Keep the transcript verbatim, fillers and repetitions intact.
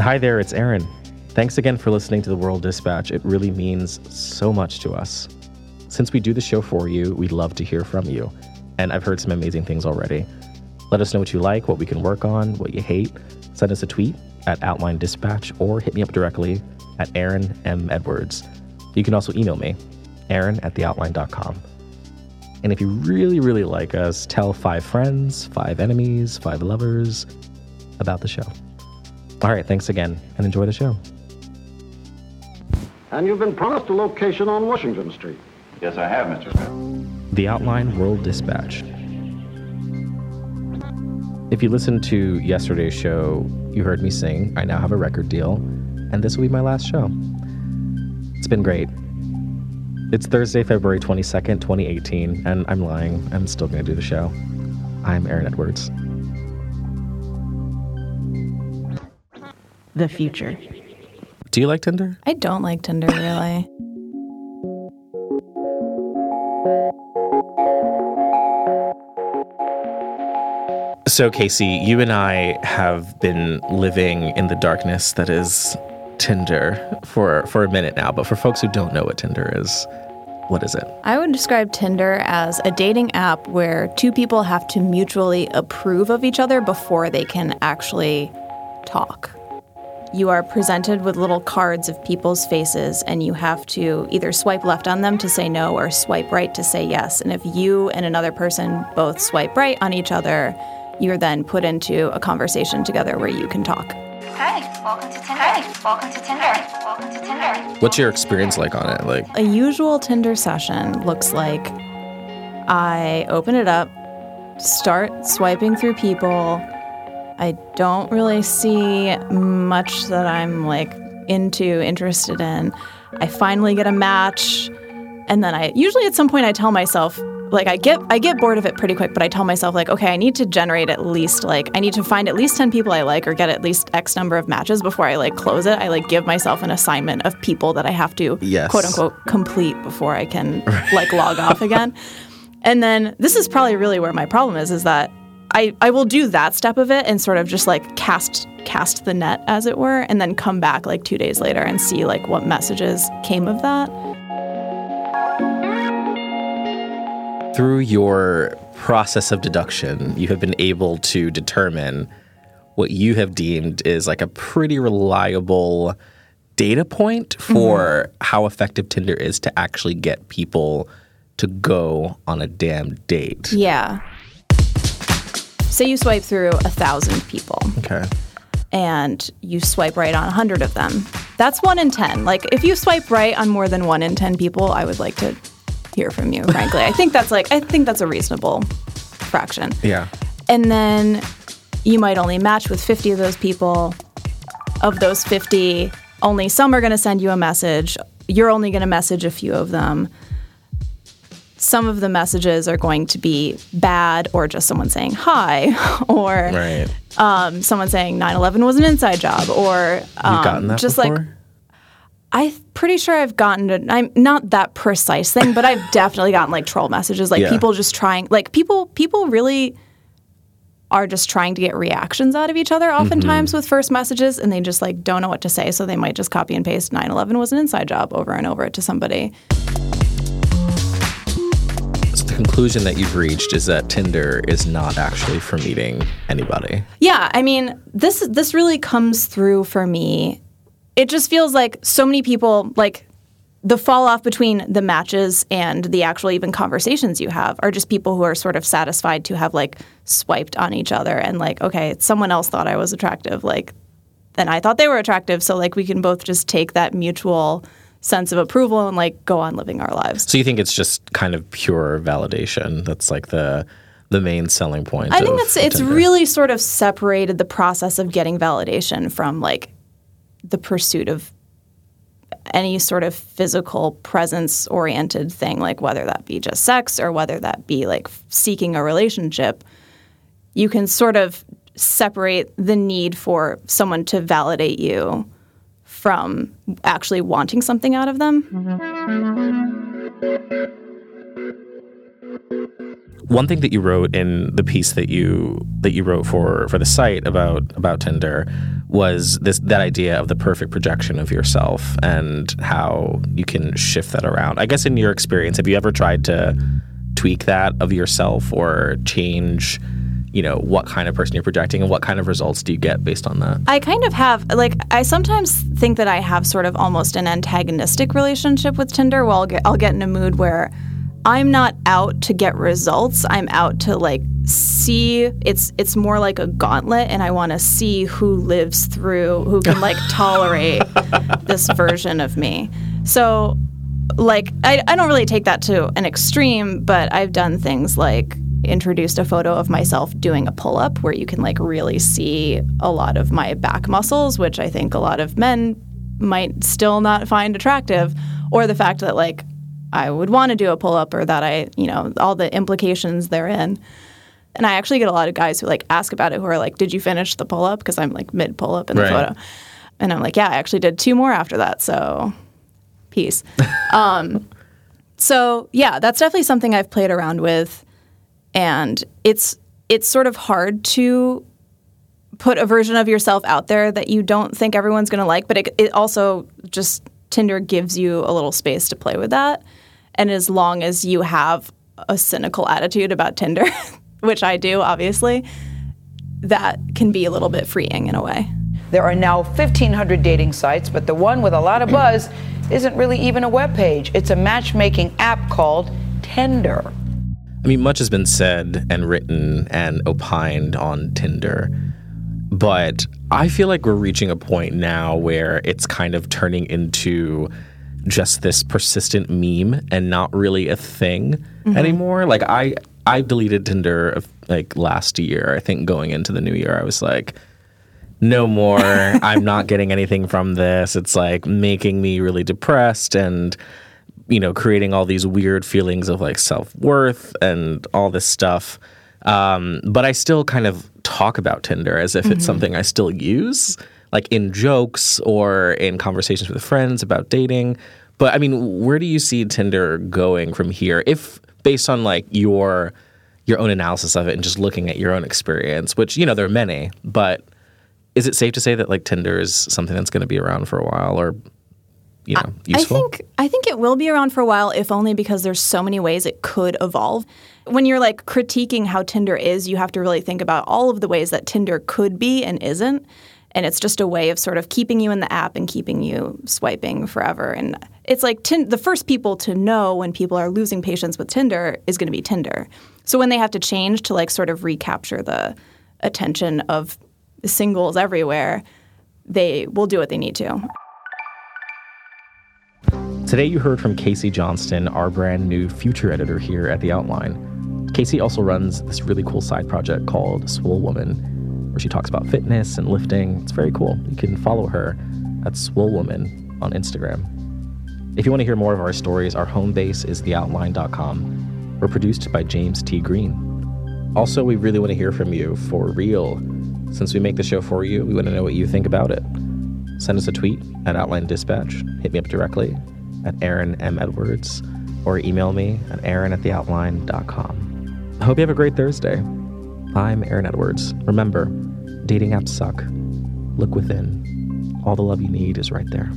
Hi there, it's Aaron. Thanks again for listening to The World Dispatch. It really means so much to us. Since we do the show for you, we'd love to hear from you. And I've heard some amazing things already. Let us know what you like, what we can work on, what you hate. Send us a tweet at Outline Dispatch or hit me up directly at Aaron M. Edwards. You can also email me, Aaron at the outline dot com. And if you really, really like us, tell five friends, five enemies, five lovers about the show. All right, thanks again, and enjoy the show. And you've been promised a location on Washington Street. Yes, I have, Mister Smith. The Outline World Dispatch. If you listened to yesterday's show, you heard me sing. I now have a record deal, and this will be my last show. It's been great. It's Thursday, February twenty-second, twenty eighteen, and I'm lying. I'm still going to do the show. I'm Aaron Edwards. The future. Do you like Tinder? I don't like Tinder, really. So, Casey, you and I have been living in the darkness that is Tinder for for a minute now, but for folks who don't know what Tinder is, what is it? I would describe Tinder as a dating app where two people have to mutually approve of each other before they can actually talk. You are presented with little cards of people's faces, and you have to either swipe left on them to say no or swipe right to say yes. And if you and another person both swipe right on each other, you're then put into a conversation together where you can talk. Hi, welcome to Tinder. Hi, welcome to Tinder. Hi, welcome to Tinder. What's your experience like on it? Like a usual Tinder session looks like I open it up, start swiping through people. I don't really see much that I'm like into, interested in. I finally get a match, and then I usually at some point I tell myself, like I get I get bored of it pretty quick, but I tell myself like, okay, I need to generate at least like I need to find at least ten people I like or get at least X number of matches before I like close it. I like give myself an assignment of people that I have to yes. quote unquote complete before I can like log off again. And then this is probably really where my problem is, is that I, I will do that step of it and sort of just like cast cast the net, as it were, and then come back like two days later and see like what messages came of that. Through your process of deduction, you have been able to determine what you have deemed is like a pretty reliable data point for mm-hmm. how effective Tinder is to actually get people to go on a damn date. Yeah. Say you swipe through a thousand people. Okay. And you swipe right on a hundred of them. That's one in ten. Like, if you swipe right on more than one in ten people, I would like to hear from you, frankly. I think that's like, I think that's a reasonable fraction. Yeah. And then you might only match with fifty of those people. Of those fifty, only some are going to send you a message. You're only going to message a few of them. Some of the messages are going to be bad or just someone saying hi or right. um, someone saying nine eleven was an inside job or um, You've gotten that just before? Like I'm pretty sure I've gotten a, I'm not that precise thing, but I've definitely gotten like troll messages, like yeah. people just trying like people people really are just trying to get reactions out of each other oftentimes mm-hmm. with first messages, and they just like don't know what to say, so they might just copy and paste nine eleven was an inside job over and over to somebody. Conclusion that you've reached is that Tinder is not actually for meeting anybody. Yeah, I mean, this this really comes through for me. It just feels like so many people, like the fall off between the matches and the actual even conversations you have are just people who are sort of satisfied to have like swiped on each other and like, okay, someone else thought I was attractive, like, and I thought they were attractive, so like we can both just take that mutual sense of approval and like go on living our lives. So you think it's just kind of pure validation? That's like the the main selling point. I think that's it's really sort of separated the process of getting validation from like the pursuit of any sort of physical presence oriented thing, like whether that be just sex or whether that be like seeking a relationship. You can sort of separate the need for someone to validate you from actually wanting something out of them. One thing that you wrote in the piece that you that you wrote for, for the site about about Tinder was this that idea of the perfect projection of yourself and how you can shift that around. I guess in your experience, have you ever tried to tweak that of yourself or change, you know, what kind of person you're projecting and what kind of results do you get based on that? I kind of have, like, I sometimes think that I have sort of almost an antagonistic relationship with Tinder where I'll get, I'll get in a mood where I'm not out to get results. I'm out to, like, see. It's it's more like a gauntlet, and I want to see who lives through, who can, like, tolerate this version of me. So, like, I, I don't really take that to an extreme, but I've done things like introduced a photo of myself doing a pull-up where you can, like, really see a lot of my back muscles, which I think a lot of men might still not find attractive, or the fact that, like, I would want to do a pull-up or that I, you know, all the implications therein. And I actually get a lot of guys who, like, ask about it who are like, did you finish the pull-up? Because I'm, like, mid-pull-up in the right. photo. And I'm like, yeah, I actually did two more after that, so peace. um, so, yeah, that's definitely something I've played around with. And it's it's sort of hard to put a version of yourself out there that you don't think everyone's going to like, but it, it also just Tinder gives you a little space to play with that. And as long as you have a cynical attitude about Tinder, which I do, obviously, that can be a little bit freeing in a way. There are now fifteen hundred dating sites, but the one with a lot of buzz isn't really even a webpage. It's a matchmaking app called Tinder. I mean, much has been said and written and opined on Tinder, but I feel like we're reaching a point now where it's kind of turning into just this persistent meme and not really a thing mm-hmm. anymore. Like, I I deleted Tinder, like, last year. I think going into the new year, I was like, no more. I'm not getting anything from this. It's, like, making me really depressed and, you know, creating all these weird feelings of, like, self-worth and all this stuff. Um, but I still kind of talk about Tinder as if mm-hmm. it's something I still use, like, in jokes or in conversations with friends about dating. But, I mean, where do you see Tinder going from here? If, based on, like, your your own analysis of it and just looking at your own experience, which, you know, there are many, but is it safe to say that, like, Tinder is something that's going to be around for a while or... You know, I think I think it will be around for a while, if only because there's so many ways it could evolve. When you're, like, critiquing how Tinder is, you have to really think about all of the ways that Tinder could be and isn't. And it's just a way of sort of keeping you in the app and keeping you swiping forever. And it's like tin- the first people to know when people are losing patience with Tinder is going to be Tinder. So when they have to change to, like, sort of recapture the attention of singles everywhere, they will do what they need to. Today you heard from Casey Johnston, our brand new feature editor here at The Outline. Casey also runs this really cool side project called Swole Woman, where she talks about fitness and lifting. It's very cool. You can follow her at Swole Woman on Instagram. If you want to hear more of our stories, our home base is the outline dot com. We're produced by James T. Green. Also, we really want to hear from you for real. Since we make the show for you, we want to know what you think about it. Send us a tweet at Outline Dispatch. Hit me up directly at Aaron M. Edwards, or email me at aaron at the outline dot com. I hope you have a great Thursday. I'm Aaron Edwards. Remember, dating apps suck. Look within. All the love you need is right there.